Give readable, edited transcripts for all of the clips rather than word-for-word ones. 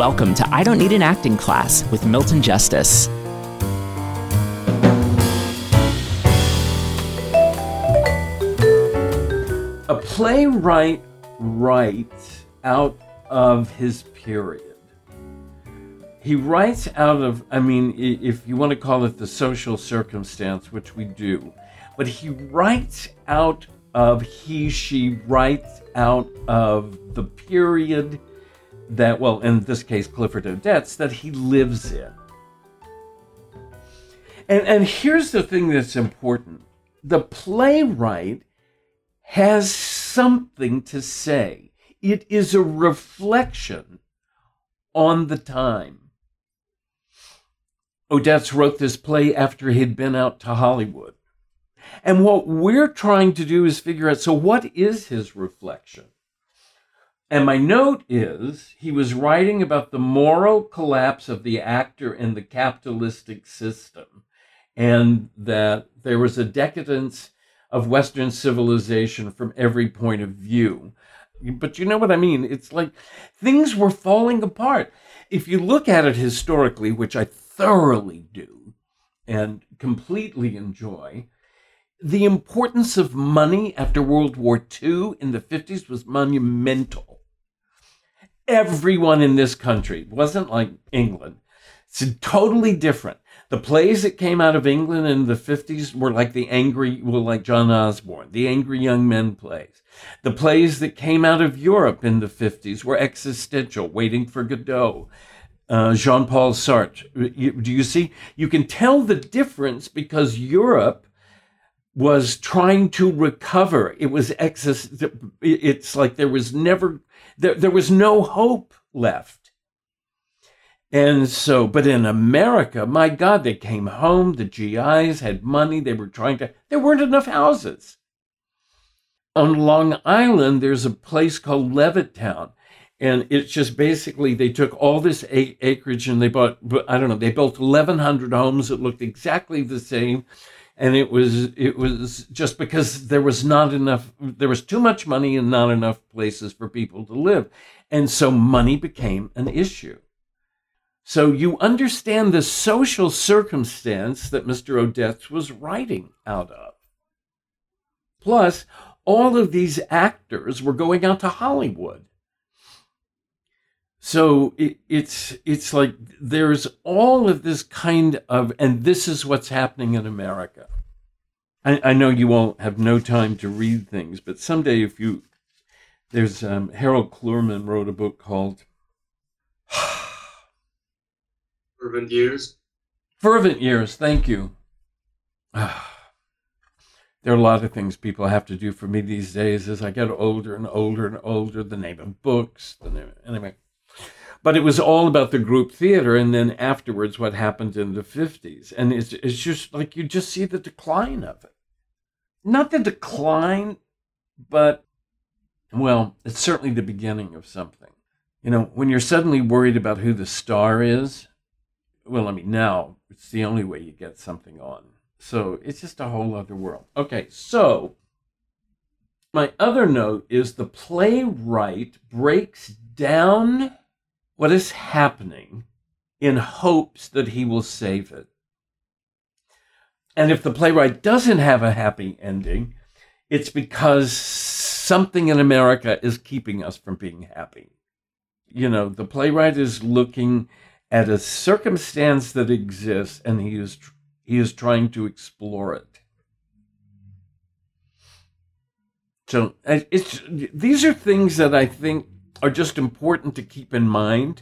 welcome to I Don't Need an Acting Class with Milton Justice. A playwright writes out of his period. He writes out of, I mean, if you want to call it the social circumstance, which we do, but he writes out of, she writes out of the period that, well, in this case, Clifford Odets, that he lives in. And here's the thing that's important. The playwright has something to say. It is a reflection on the time. Odets wrote this play after he'd been out to Hollywood. And what we're trying to do is figure out, so what is his reflection? And my note is, he was writing about the moral collapse of the actor in the capitalistic system, and that there was a decadence of Western civilization from every point of view. But you know what I mean? It's like things were falling apart. If you look at it historically, which I thoroughly do and completely enjoy, the importance of money after World War II in the 50s was monumental. Everyone in this country, it wasn't like England, it's totally different. The plays that came out of England in the 50s were like like John Osborne, the angry young men plays. The plays that came out of Europe in the 50s were existential, Waiting for Godot, Jean-Paul Sartre. Do you see? You can tell the difference because Europe was trying to recover. It was it's like there was no hope left. And so, but in America, my God, they came home, the GIs had money, they were there weren't enough houses. On Long Island, there's a place called Levittown, and it's just basically, they took all this acreage and they built 1,100 homes that looked exactly the same, and it was just because there was too much money and not enough places for people to live. And so money became an issue. So you understand the social circumstance that Mr. Odets was writing out of. Plus, all of these actors were going out to Hollywood. So it's like there's all of this kind of, and this is what's happening in America. I know you all have no time to read things, but someday Harold Klurman wrote a book called Fervent Years, thank you. There are a lot of things people have to do for me these days as I get older and older and older, the name of books, anyway. But it was all about the group theater and then afterwards what happened in the 50s. And it's just like, you just see the decline of it. Not the decline, but, well, it's certainly the beginning of something. You know, when you're suddenly worried about who the star is, well, I mean, now it's the only way you get something on. So it's just a whole other world. Okay, so my other note is the playwright breaks down what is happening in hopes that he will save it. And if the playwright doesn't have a happy ending, it's because something in America is keeping us from being happy. You know, the playwright is looking at a circumstance that exists, and he is trying to explore it. So these are things that I think are just important to keep in mind.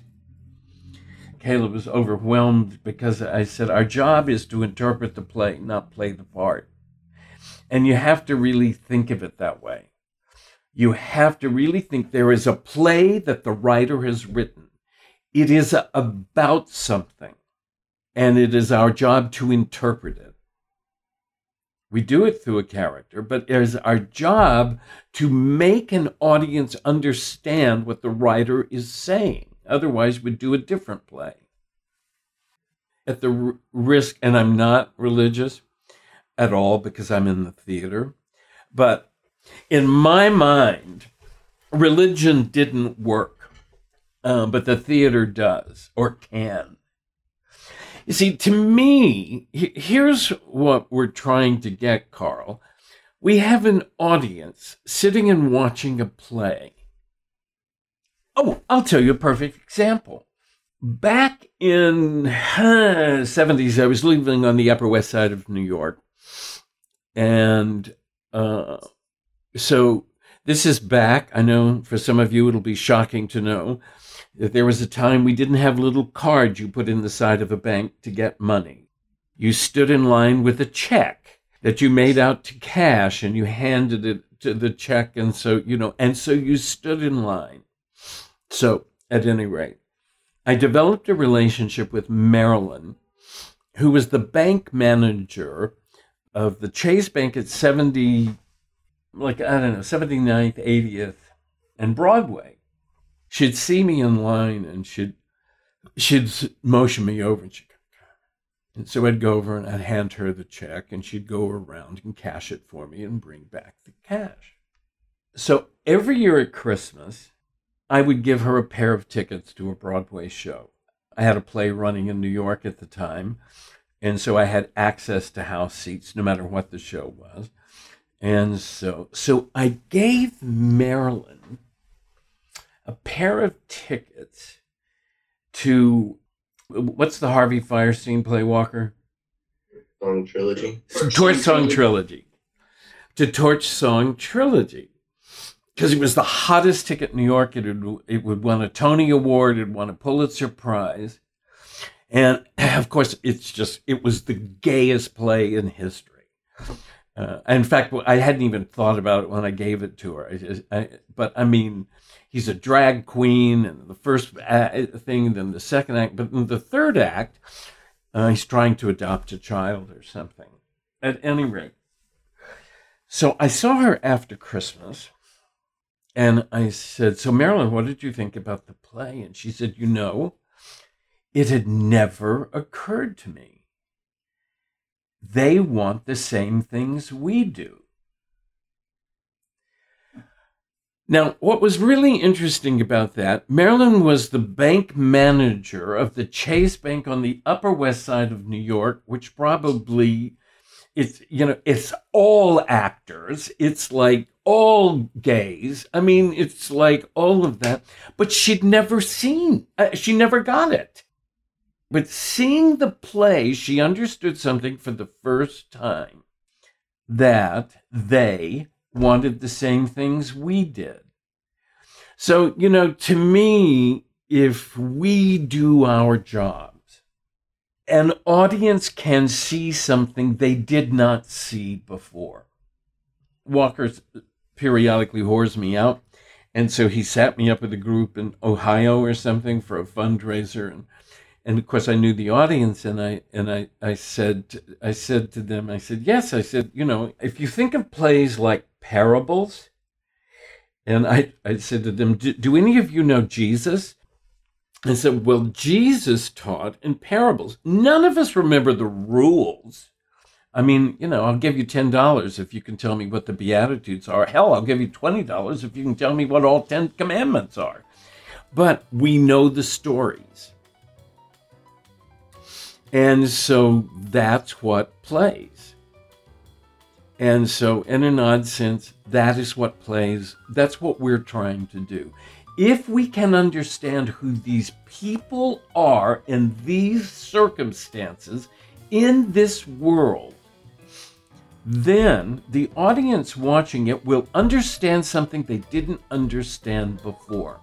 Caleb was overwhelmed because I said, our job is to interpret the play, not play the part. And you have to really think of it that way. You have to really think there is a play that the writer has written. It is about something, and it is our job to interpret it. We do it through a character, but it is our job to make an audience understand what the writer is saying. Otherwise, we'd do a different play. At the risk, and I'm not religious at all because I'm in the theater, but in my mind, religion didn't work. but the theater does or can. You see, to me, here's what we're trying to get, Carl. We have an audience sitting and watching a play. Oh, I'll tell you a perfect example. Back in the 70s, I was living on the Upper West Side of New York. And so this is back. I know for some of you it'll be shocking to know that there was a time we didn't have little cards you put in the side of a bank to get money. You stood in line with a check that you made out to cash, and you handed it to the check. And so, you know, and so you stood in line. So at any rate, I developed a relationship with Marilyn, who was the bank manager of the Chase Bank at 79th, 80th, and Broadway. She'd see me in line, and she'd motion me over, and so I'd go over and I'd hand her the check, and she'd go around and cash it for me and bring back the cash. So every year at Christmas, I would give her a pair of tickets to a Broadway show. I had a play running in New York at the time, and so I had access to house seats no matter what the show was. And so I gave Marilyn a pair of tickets to, what's the Harvey Fierstein play, Walker? Torch Song Trilogy. To Torch Song Trilogy. Because it was the hottest ticket in New York. It would won a Tony Award. It won a Pulitzer Prize. And, of course, it was the gayest play in history. In fact, I hadn't even thought about it when I gave it to her. But, he's a drag queen, and the first thing, then the second act. But in the third act, he's trying to adopt a child or something. At any rate. So I saw her after Christmas. And I said, so Marilyn, what did you think about the play? And she said, it had never occurred to me. They want the same things we do. Now, what was really interesting about that, Marilyn was the bank manager of the Chase Bank on the Upper West Side of New York, which probably, it's all actors. It's like all gays. It's like all of that. But she'd never she never got it. But seeing the play, she understood something for the first time, that they wanted the same things we did. So, to me, if we do our jobs, an audience can see something they did not see before. Walker's periodically whores me out. And so he sat me up with a group in Ohio or something for a fundraiser. And of course I knew the audience, and I said to them, if you think of plays like parables, and I said to them, do any of you know Jesus? And I said, well, Jesus taught in parables. None of us remember the rules. I'll give you $10 if you can tell me what the Beatitudes are. Hell, I'll give you $20 if you can tell me what all 10 commandments are. But we know the stories. And so that's what plays. And so in an odd sense, that is what plays. That's what we're trying to do. If we can understand who these people are in these circumstances, in this world, then the audience watching it will understand something they didn't understand before.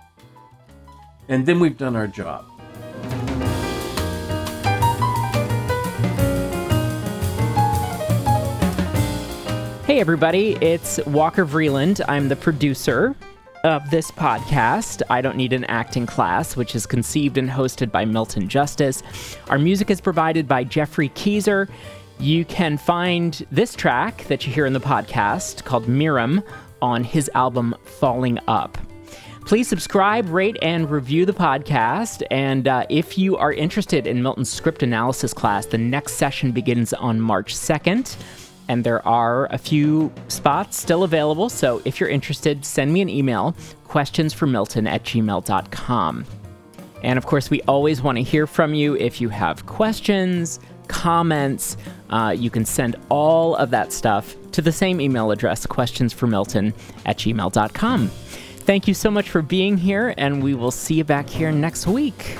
And then we've done our job. Hey everybody, it's Walker Vreeland. I'm the producer of this podcast, I Don't Need an Acting Class, which is conceived and hosted by Milton Justice. Our music is provided by Jeffrey Kieser. You can find this track that you hear in the podcast called Miram on his album Falling Up. Please subscribe, rate, and review the podcast. And if you are interested in Milton's script analysis class, the next session begins on March 2nd. And there are a few spots still available, so if you're interested, send me an email, questionsformilton@gmail.com. And of course, we always want to hear from you. If you have questions, comments, you can send all of that stuff to the same email address, questionsformilton@gmail.com. Thank you so much for being here, and we will see you back here next week.